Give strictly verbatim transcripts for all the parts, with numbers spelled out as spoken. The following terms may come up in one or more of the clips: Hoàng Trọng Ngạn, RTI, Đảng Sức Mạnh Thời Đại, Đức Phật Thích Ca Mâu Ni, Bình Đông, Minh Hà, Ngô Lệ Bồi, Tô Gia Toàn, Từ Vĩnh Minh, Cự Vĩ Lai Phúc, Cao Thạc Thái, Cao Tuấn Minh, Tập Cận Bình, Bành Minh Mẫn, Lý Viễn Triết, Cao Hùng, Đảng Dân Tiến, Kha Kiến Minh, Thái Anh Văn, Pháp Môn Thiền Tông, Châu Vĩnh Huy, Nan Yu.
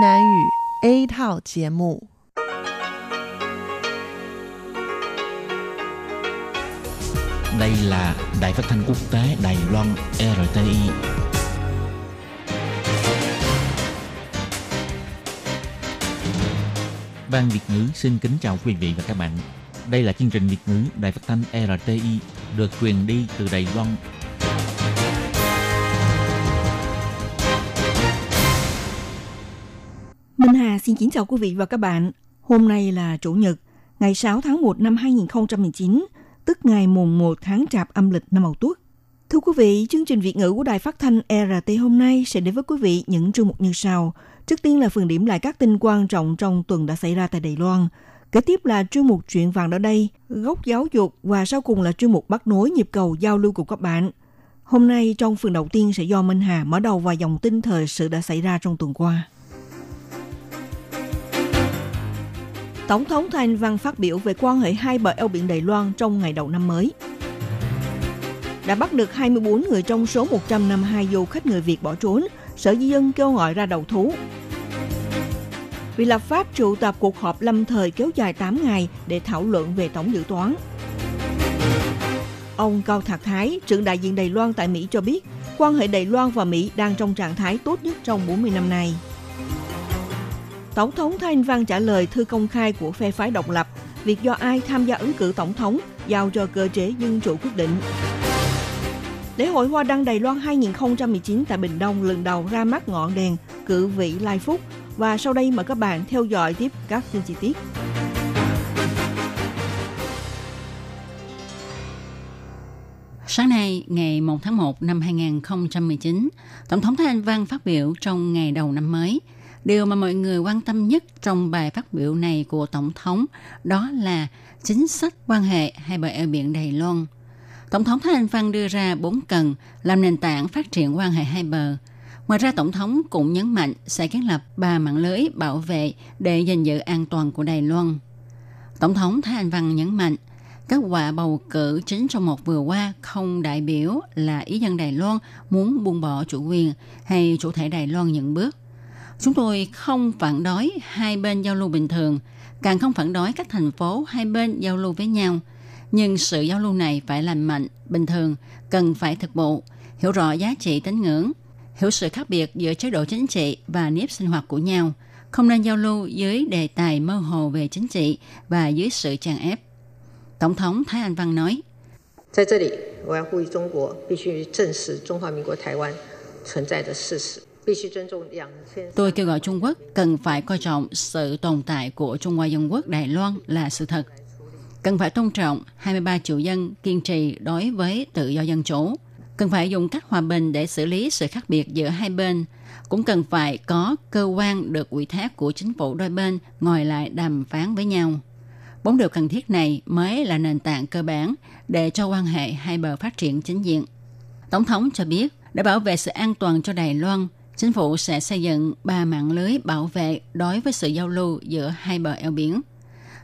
Nan Yu A Thảo Giám Mục. Đây là Đài Phát thanh Quốc tế Đài Loan rờ tê i. Ban Việt ngữ xin kính chào quý vị và các bạn. Đây là chương trình Việt ngữ Đài Phát thanh rờ tê i được truyền đi từ Đài Loan. Minh Hà xin kính chào quý vị và các bạn. Hôm nay là Chủ nhật, ngày sáu tháng một năm hai nghìn không trăm mười chín, tức ngày mùng một tháng Chạp âm lịch năm Mậu Tuất. Thưa quý vị, chương trình Việt ngữ của Đài Phát thanh rờ tê i hôm nay sẽ đến với quý vị những chương mục như sau. Trước tiên là phần điểm lại các tin quan trọng trong tuần đã xảy ra tại Đài Loan. Kế tiếp là chương mục Chuyện vàng ở đây, góc giáo dục, và sau cùng là chương mục Bắt nối nhịp cầu giao lưu cùng các bạn. Hôm nay trong phần đầu tiên sẽ do Minh Hà mở đầu vào dòng tin thời sự đã xảy ra trong tuần qua. Tổng thống Thái Anh Văn phát biểu về quan hệ hai bờ eo biển Đài Loan trong ngày đầu năm mới. Đã bắt được hai mươi bốn người trong số một trăm năm mươi hai du khách người Việt bỏ trốn, Sở Di dân kêu gọi ra đầu thú. Vì lập pháp triệu tập cuộc họp lâm thời kéo dài tám ngày để thảo luận về tổng dự toán. Ông Cao Thạc Thái, trưởng đại diện Đài Loan tại Mỹ cho biết, quan hệ Đài Loan và Mỹ đang trong trạng thái tốt nhất trong bốn mươi năm nay. Tổng thống Thái Anh Văn trả lời thư công khai của phe phái độc lập, việc do ai tham gia ứng cử tổng thống giao cho cơ chế dân chủ quyết định. Lễ hội Hoa Đăng Đài Loan hai nghìn không trăm mười chín tại Bình Đông lần đầu ra mắt ngọn đèn Cự Vĩ Lai Phúc. Và sau đây mời các bạn theo dõi tiếp các tin chi tiết. Sáng nay, ngày một tháng một năm hai nghìn không trăm mười chín, Tổng thống Thái Anh Văn phát biểu trong ngày đầu năm mới. Điều mà mọi người quan tâm nhất trong bài phát biểu này của Tổng thống đó là chính sách quan hệ hai bờ eo biển Đài Loan. Tổng thống Thái Anh Văn đưa ra bốn cần làm nền tảng phát triển quan hệ hai bờ. Ngoài ra, Tổng thống cũng nhấn mạnh sẽ kiến lập ba mạng lưới bảo vệ để gìn giữ an toàn của Đài Loan. Tổng thống Thái Anh Văn nhấn mạnh, kết quả bầu cử chính trong một vừa qua không đại biểu là ý dân Đài Loan muốn buông bỏ chủ quyền hay chủ thể Đài Loan những bước. Chúng tôi không phản đối hai bên giao lưu bình thường, càng không phản đối các thành phố hai bên giao lưu với nhau. Nhưng sự giao lưu này phải lành mạnh, bình thường, cần phải thực vụ, hiểu rõ giá trị tín ngưỡng, hiểu sự khác biệt giữa chế độ chính trị và nếp sinh hoạt của nhau, không nên giao lưu dưới đề tài mơ hồ về chính trị và dưới sự chèn ép. Tổng thống Thái Anh Văn nói, tôi kêu gọi Trung Quốc cần phải coi trọng sự tồn tại của Trung Hoa Dân Quốc Đài Loan là sự thật. Cần phải tôn trọng hai mươi ba triệu dân kiên trì đối với tự do dân chủ. Cần phải dùng cách hòa bình để xử lý sự khác biệt giữa hai bên. Cũng cần phải có cơ quan được ủy thác của chính phủ đôi bên ngồi lại đàm phán với nhau. Bốn điều cần thiết này mới là nền tảng cơ bản để cho quan hệ hai bờ phát triển chính diện. Tổng thống cho biết, để bảo vệ sự an toàn cho Đài Loan, chính phủ sẽ xây dựng ba mạng lưới bảo vệ đối với sự giao lưu giữa hai bờ eo biển.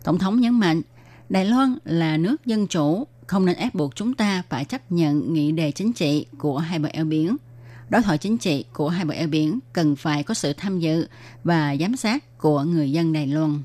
Tổng thống nhấn mạnh, Đài Loan là nước dân chủ, không nên ép buộc chúng ta phải chấp nhận nghị đề chính trị của hai bờ eo biển. Đối thoại chính trị của hai bờ eo biển cần phải có sự tham dự và giám sát của người dân Đài Loan.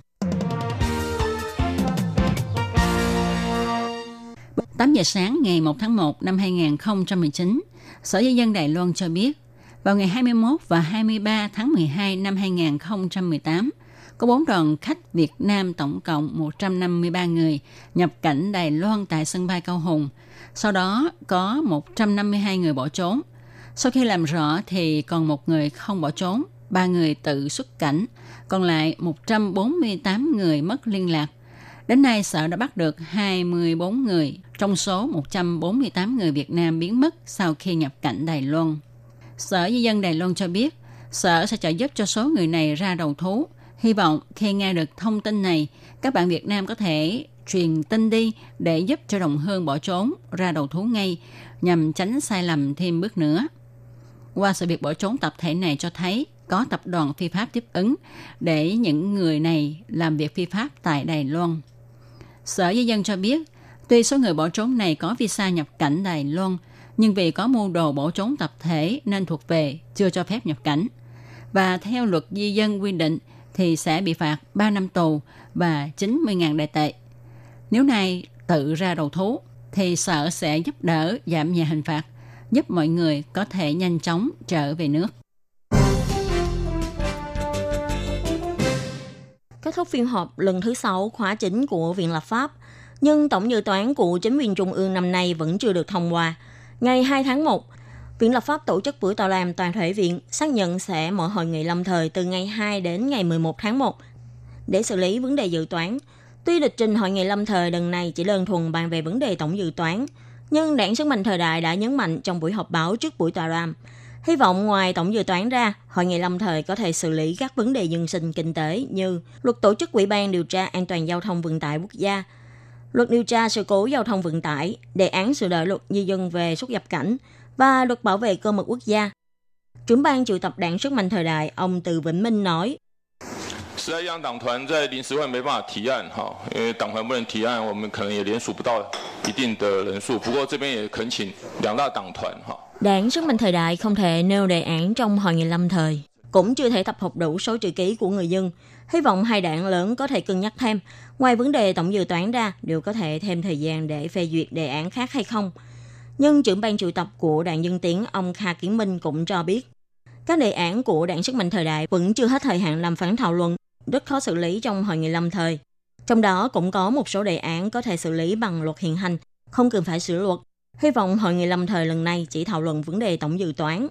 tám giờ sáng ngày một tháng một năm hai nghìn không trăm mười chín, Sở Di dân Đài Loan cho biết, vào ngày hai mươi mốt và hai mươi ba tháng mười hai năm hai nghìn không trăm mười tám, có bốn đoàn khách Việt Nam tổng cộng một trăm năm mươi ba người nhập cảnh Đài Loan tại sân bay Cao Hùng. Sau đó có một trăm năm mươi hai người bỏ trốn. Sau khi làm rõ thì còn một người không bỏ trốn, ba người tự xuất cảnh, còn lại một trăm bốn mươi tám người mất liên lạc. Đến nay, Sở đã bắt được hai mươi bốn người, trong số một trăm bốn mươi tám người Việt Nam biến mất sau khi nhập cảnh Đài Loan. Sở Di dân Đài Loan cho biết, Sở sẽ trợ giúp cho số người này ra đầu thú. Hy vọng khi nghe được thông tin này, các bạn Việt Nam có thể truyền tin đi để giúp cho đồng hương bỏ trốn ra đầu thú ngay, nhằm tránh sai lầm thêm bước nữa. Qua sự việc bỏ trốn tập thể này cho thấy, có tập đoàn phi pháp tiếp ứng để những người này làm việc phi pháp tại Đài Loan. Sở Di dân cho biết, tuy số người bỏ trốn này có visa nhập cảnh Đài Loan, nhưng vì có mưu đồ bỏ trốn tập thể nên thuộc về chưa cho phép nhập cảnh. và theo luật di dân quy định thì sẽ bị phạt ba năm tù và chín mươi nghìn đại tệ. Nếu nay tự ra đầu thú thì sở sẽ giúp đỡ giảm nhẹ hình phạt, giúp mọi người có thể nhanh chóng trở về nước. Kết thúc phiên họp lần thứ sáu khóa chín của Viện Lập pháp, nhưng tổng dự toán của chính quyền Trung ương năm nay vẫn chưa được thông qua. Ngày hai tháng một, Viện Lập pháp tổ chức buổi tọa đàm toàn thể viện, xác nhận sẽ mở hội nghị lâm thời từ ngày hai đến ngày mười một tháng một để xử lý vấn đề dự toán. Tuy lịch trình hội nghị lâm thời lần này chỉ đơn thuần bàn về vấn đề tổng dự toán, nhưng Đảng Sáng Mạnh Thời Đại đã nhấn mạnh trong buổi họp báo trước buổi tọa đàm, hy vọng ngoài tổng dự toán ra, hội nghị lâm thời có thể xử lý các vấn đề dân sinh kinh tế như luật tổ chức Ủy ban điều tra an toàn giao thông vận tải quốc gia, luật điều tra sự cố giao thông vận tải, đề án sửa đổi luật di dân về xuất nhập cảnh và luật bảo vệ cơ mật quốc gia. Trưởng ban triệu tập Đảng Sức Mạnh Thời Đại, ông Từ Vĩnh Minh nói, Đảng Sức Mạnh Thời Đại không thể nêu đề án trong hội nghị lâm thời, cũng chưa thể tập hợp đủ số chữ ký của người dân. Hy vọng hai đảng lớn có thể cân nhắc thêm. Ngoài vấn đề tổng dự toán ra, đều có thể thêm thời gian để phê duyệt đề án khác hay không. Nhưng trưởng ban triệu tập của Đảng Dân Tiến, ông Kha Kiến Minh cũng cho biết, các đề án của Đảng Sức Mạnh Thời Đại vẫn chưa hết thời hạn làm phản thảo luận, rất khó xử lý trong hội nghị lâm thời. Trong đó cũng có một số đề án có thể xử lý bằng luật hiện hành, không cần phải sửa luật. Hy vọng hội nghị lâm thời lần này chỉ thảo luận vấn đề tổng dự toán.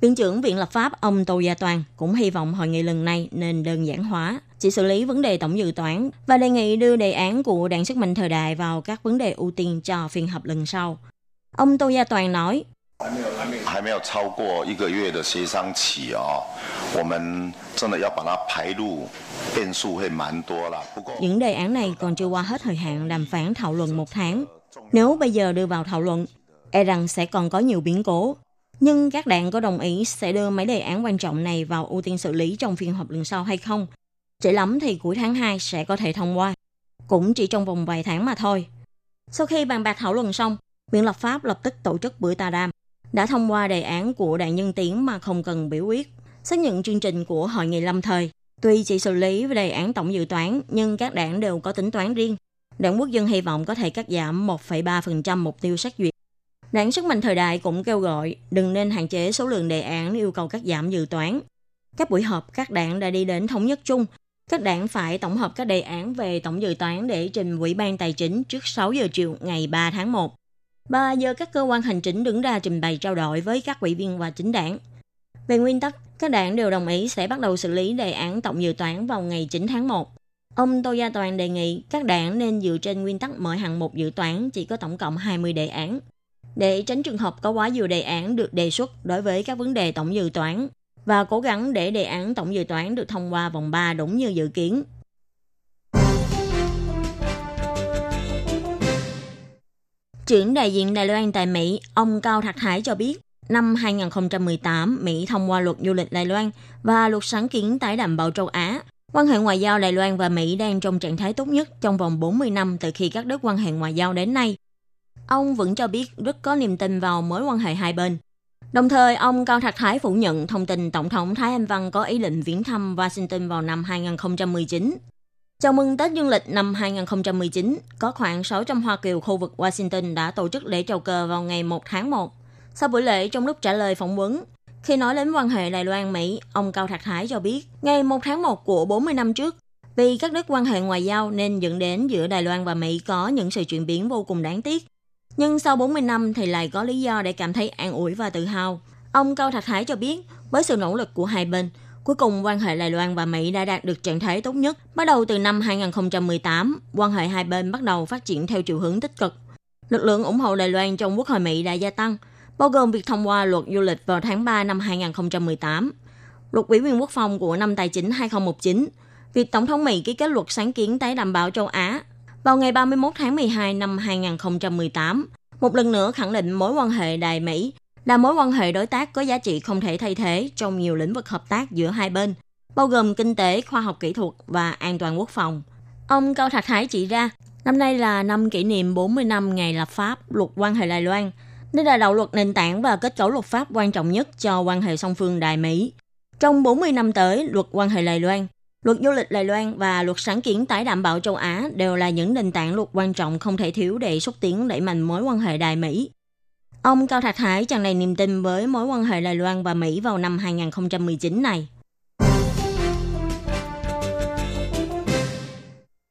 Viện trưởng Viện Lập pháp ông Tô Gia Toàn cũng hy vọng hội nghị lần này nên đơn giản hóa, chỉ xử lý vấn đề tổng dự toán và đề nghị đưa đề án của Đảng Sức Mạnh Thời Đại vào các vấn đề ưu tiên cho phiên họp lần sau. Ông Tô Gia Toàn nói, những đề án này còn chưa qua hết thời hạn đàm phán thảo luận một tháng. Nếu bây giờ đưa vào thảo luận, e rằng sẽ còn có nhiều biến cố. Nhưng các đảng có đồng ý sẽ đưa mấy đề án quan trọng này vào ưu tiên xử lý trong phiên họp lần sau hay không? Trễ lắm thì cuối tháng hai sẽ có thể thông qua. Cũng chỉ trong vòng vài tháng mà thôi. Sau khi bàn bạc thảo luận xong, Viện Lập pháp lập tức tổ chức buổi tọa đàm, đã thông qua đề án của Đảng Nhân Tiến mà không cần biểu quyết, xác nhận chương trình của hội nghị lâm thời. Tuy chỉ xử lý về đề án tổng dự toán, nhưng các đảng đều có tính toán riêng. Đảng Quốc dân hy vọng có thể cắt giảm một phẩy ba phần trăm mục tiêu xét duyệt. Đảng Sức Mạnh Thời Đại cũng kêu gọi đừng nên hạn chế số lượng đề án yêu cầu cắt giảm dự toán. Các buổi họp các đảng đã đi đến thống nhất chung. Các đảng phải tổng hợp các đề án về tổng dự toán để trình Ủy ban Tài chính trước sáu giờ chiều ngày ba tháng một. ba giờ các cơ quan hành chính đứng ra trình bày trao đổi với các ủy viên và chính đảng. Về nguyên tắc, các đảng đều đồng ý sẽ bắt đầu xử lý đề án tổng dự toán vào ngày chín tháng một. Ông Tô Gia Toàn đề nghị các đảng nên dựa trên nguyên tắc mỗi hạng mục dự toán chỉ có tổng cộng hai mươi đề án, để tránh trường hợp có quá nhiều đề án được đề xuất đối với các vấn đề tổng dự toán và cố gắng để đề án tổng dự toán được thông qua vòng ba đúng như dự kiến. Trưởng đại diện Đài Loan tại Mỹ, ông Cao Thạc Thái cho biết, năm hai không một tám, Mỹ thông qua luật du lịch Đài Loan và luật sáng kiến tái đảm bảo châu Á. Quan hệ ngoại giao Đài Loan và Mỹ đang trong trạng thái tốt nhất trong vòng bốn mươi năm từ khi các nước quan hệ ngoại giao đến nay. Ông vẫn cho biết rất có niềm tin vào mối quan hệ hai bên. Đồng thời, ông Cao Thạc Thái phủ nhận thông tin Tổng thống Thái Anh Văn có ý định viếng thăm Washington vào năm hai không một chín. Chào mừng Tết Dương lịch năm hai không một chín, có khoảng sáu trăm Hoa Kiều khu vực Washington đã tổ chức lễ chào cờ vào ngày một tháng một. Sau buổi lễ, trong lúc trả lời phỏng vấn, khi nói đến quan hệ Đài Loan-Mỹ, ông Cao Thạc Thái cho biết, ngày một tháng một của bốn mươi năm trước, vì các nước quan hệ ngoại giao nên dẫn đến giữa Đài Loan và Mỹ có những sự chuyển biến vô cùng đáng tiếc. Nhưng sau bốn mươi năm thì lại có lý do để cảm thấy an ủi và tự hào. Ông Cao Thạc Thái cho biết, với sự nỗ lực của hai bên, cuối cùng quan hệ Đài Loan và Mỹ đã đạt được trạng thái tốt nhất. Bắt đầu từ năm hai không một tám, quan hệ hai bên bắt đầu phát triển theo chiều hướng tích cực. Lực lượng ủng hộ Đài Loan trong Quốc hội Mỹ đã gia tăng, bao gồm việc thông qua luật du lịch vào tháng ba năm hai không một tám, luật ủy viên quốc phòng của năm tài chính hai không một chín, việc Tổng thống Mỹ ký kết luật sáng kiến tái đảm bảo châu Á. Vào ngày ba mươi mốt tháng mười hai năm hai không một tám, một lần nữa khẳng định mối quan hệ Đài Mỹ là mối quan hệ đối tác có giá trị không thể thay thế trong nhiều lĩnh vực hợp tác giữa hai bên, bao gồm kinh tế, khoa học kỹ thuật và an toàn quốc phòng. Ông Cao Thạc Thái chỉ ra, năm nay là năm kỷ niệm bốn mươi năm ngày lập pháp luật quan hệ Đài Loan, đây là đạo luật nền tảng và kết cấu luật pháp quan trọng nhất cho quan hệ song phương Đài Mỹ. Trong bốn mươi năm tới, luật quan hệ Đài Loan, luật du lịch Đài Loan và luật sáng kiến tái đảm bảo châu Á đều là những nền tảng luật quan trọng không thể thiếu để xúc tiến đẩy mạnh mối quan hệ Đài Mỹ. Ông Cao Thạc Thái tràn đầy niềm tin với mối quan hệ Đài Loan và Mỹ vào năm hai không một chín này.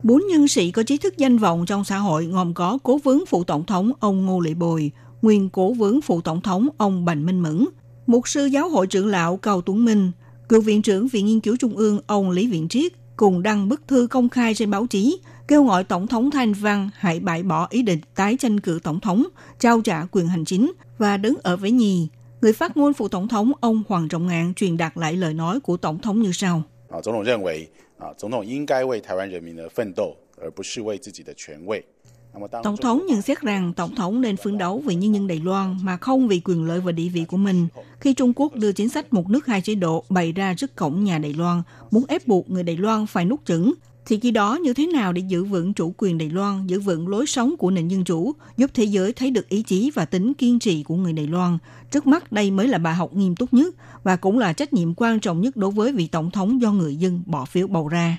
Bốn nhân sĩ có trí thức danh vọng trong xã hội gồm có cố vấn phụ tổng thống ông Ngô Lệ Bồi, nguyên cố vấn phụ tổng thống ông Bành Minh Mẫn, mục sư giáo hội trưởng lão Cao Tuấn Minh, cựu viện trưởng Viện Nghiên cứu Trung ương ông Lý Viễn Triết cùng đăng bức thư công khai trên báo chí kêu gọi Tổng thống Thái Anh Văn hãy bãi bỏ ý định tái tranh cử tổng thống, trao trả quyền hành chính và đứng ở vế nhì. Người phát ngôn phụ tổng thống ông Hoàng Trọng Ngạn truyền đạt lại lời nói của tổng thống như sau. Tổng thống nhận vì Tổng thống nên vì Đài Loan dân dân phấn đấu, không phải vì quyền vị. Tổng thống nhận xét rằng Tổng thống nên phấn đấu vì nhân dân Đài Loan mà không vì quyền lợi và địa vị của mình. Khi Trung Quốc đưa chính sách một nước hai chế độ bày ra trước cổng nhà Đài Loan, muốn ép buộc người Đài Loan phải nuốt chửng, thì khi đó như thế nào để giữ vững chủ quyền Đài Loan, giữ vững lối sống của nền dân chủ, giúp thế giới thấy được ý chí và tính kiên trì của người Đài Loan. Trước mắt đây mới là bài học nghiêm túc nhất và cũng là trách nhiệm quan trọng nhất đối với vị Tổng thống do người dân bỏ phiếu bầu ra.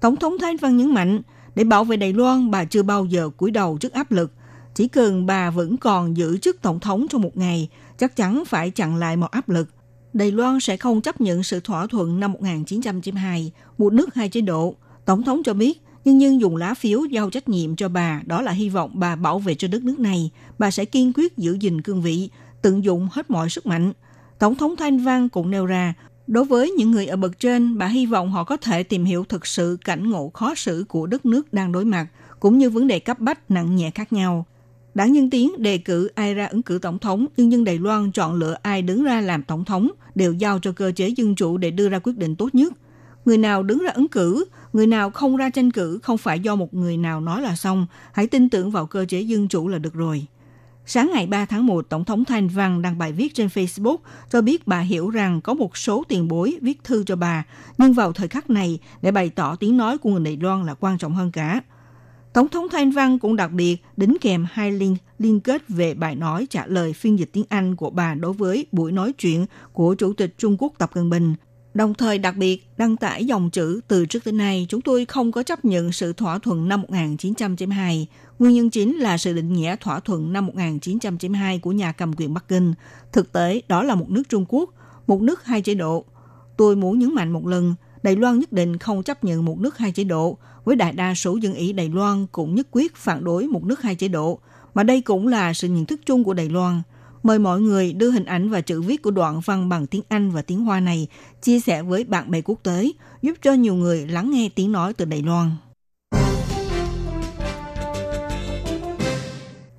Tổng thống Thái Anh Văn nhấn mạnh, để bảo vệ Đài Loan, bà chưa bao giờ cúi đầu trước áp lực. Chỉ cần bà vẫn còn giữ chức tổng thống trong một ngày, chắc chắn phải chặn lại mọi áp lực. Đài Loan sẽ không chấp nhận sự thỏa thuận năm một chín chín hai, một nước hai chế độ. Tổng thống cho biết, nhân dân dùng lá phiếu giao trách nhiệm cho bà, đó là hy vọng bà bảo vệ cho đất nước này. Bà sẽ kiên quyết giữ gìn cương vị, tận dụng hết mọi sức mạnh. Tổng thống Thái Anh Văn cũng nêu ra, đối với những người ở bậc trên, bà hy vọng họ có thể tìm hiểu thực sự cảnh ngộ khó xử của đất nước đang đối mặt, cũng như vấn đề cấp bách nặng nhẹ khác nhau. Đảng Nhân Tiến đề cử ai ra ứng cử tổng thống, nhân dân Đài Loan chọn lựa ai đứng ra làm tổng thống, đều giao cho cơ chế dân chủ để đưa ra quyết định tốt nhất. Người nào đứng ra ứng cử, người nào không ra tranh cử không phải do một người nào nói là xong, hãy tin tưởng vào cơ chế dân chủ là được rồi. Sáng ngày ba tháng một, Tổng thống Thái Anh Văn đăng bài viết trên Facebook cho biết bà hiểu rằng có một số tiền bối viết thư cho bà, nhưng vào thời khắc này để bày tỏ tiếng nói của người Đài Loan là quan trọng hơn cả. Tổng thống Thái Anh Văn cũng đặc biệt đính kèm hai link liên kết về bài nói trả lời phiên dịch tiếng Anh của bà đối với buổi nói chuyện của Chủ tịch Trung Quốc Tập Cận Bình. Đồng thời đặc biệt đăng tải dòng chữ từ trước tới nay chúng tôi không có chấp nhận sự thỏa thuận năm một chín chín hai. Nguyên nhân chính là sự định nghĩa thỏa thuận năm một chín chín hai của nhà cầm quyền Bắc Kinh. Thực tế đó là một nước Trung Quốc, một nước hai chế độ. Tôi muốn nhấn mạnh một lần, Đài Loan nhất định không chấp nhận một nước hai chế độ. Với đại đa số dân ý Đài Loan cũng nhất quyết phản đối một nước hai chế độ. Mà đây cũng là sự nhận thức chung của Đài Loan. Mời mọi người đưa hình ảnh và chữ viết của đoạn văn bằng tiếng Anh và tiếng Hoa này chia sẻ với bạn bè quốc tế, giúp cho nhiều người lắng nghe tiếng nói từ Đài Loan.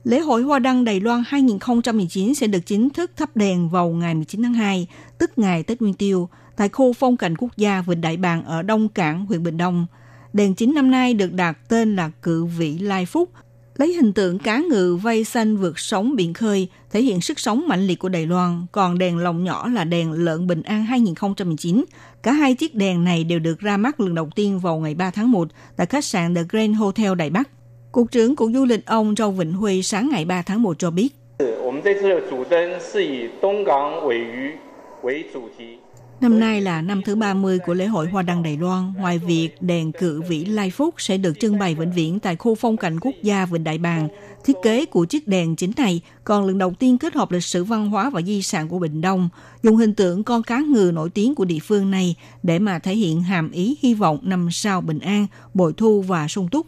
Lễ hội Hoa Đăng Đài Loan hai không một chín sẽ được chính thức thắp đèn vào ngày mười chín tháng hai, tức ngày Tết Nguyên Tiêu, tại khu phong cảnh quốc gia Vịnh Đại Bàng ở Đông Cảng, huyện Bình Đông. Đèn chính năm nay được đặt tên là Cự Vĩ Lai Phúc, lấy hình tượng cá ngừ vây xanh vượt sóng biển khơi, thể hiện sức sống mạnh liệt của Đài Loan. Còn đèn lồng nhỏ là đèn Lợn Bình An hai không một chín. Cả hai chiếc đèn này đều được ra mắt lần đầu tiên vào ngày ba tháng một tại khách sạn The Grand Hotel Đài Bắc. Cục trưởng Cục Du lịch ông Châu Vĩnh Huy sáng ngày ba tháng một cho biết. Năm nay là năm thứ ba mươi của lễ hội Hoa Đăng Đài Loan. Ngoài việc đèn Cự Vĩ Lai Phúc sẽ được trưng bày vĩnh viễn tại khu phong cảnh quốc gia Vịnh Đại Bàng, thiết kế của chiếc đèn chính này còn lần đầu tiên kết hợp lịch sử văn hóa và di sản của Bình Đông, dùng hình tượng con cá ngừ nổi tiếng của địa phương này để mà thể hiện hàm ý hy vọng năm sau bình an, bội thu và sung túc.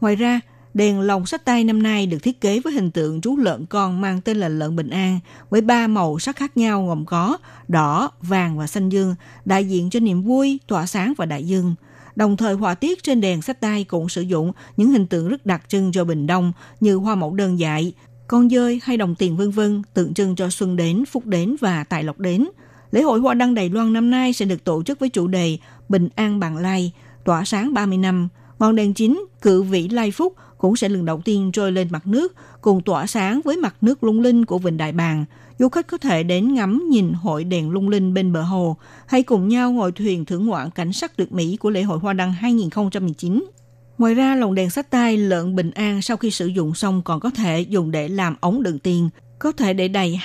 Ngoài ra, đèn lồng sách tay năm nay được thiết kế với hình tượng chú lợn con mang tên là Lợn Bình An, với ba màu sắc khác nhau gồm có đỏ, vàng và xanh dương, đại diện cho niềm vui, tỏa sáng và đại dương. Đồng thời họa tiết trên đèn sách tay cũng sử dụng những hình tượng rất đặc trưng cho Bình Đông như hoa mẫu đơn dại, con dơi hay đồng tiền vân vân, tượng trưng cho xuân đến, phúc đến và tài lộc đến. Lễ hội Hoa Đăng Đài Loan năm nay sẽ được tổ chức với chủ đề Bình An Bằng Lai, tỏa sáng ba mươi năm. Ngọn đèn chính Cự Vĩ Lai Phúc cũng sẽ lần đầu tiên trôi lên mặt nước, cùng tỏa sáng với mặt nước lung linh của Vịnh Đại Bàng. Du khách có thể đến ngắm nhìn hội đèn lung linh bên bờ hồ, hay cùng nhau ngồi thuyền thưởng ngoạn cảnh sắc tuyệt mỹ của lễ hội Hoa Đăng hai không một chín. Ngoài ra, lồng đèn sách tay Lợn Bình An sau khi sử dụng xong còn có thể dùng để làm ống đựng tiền, có thể để đầy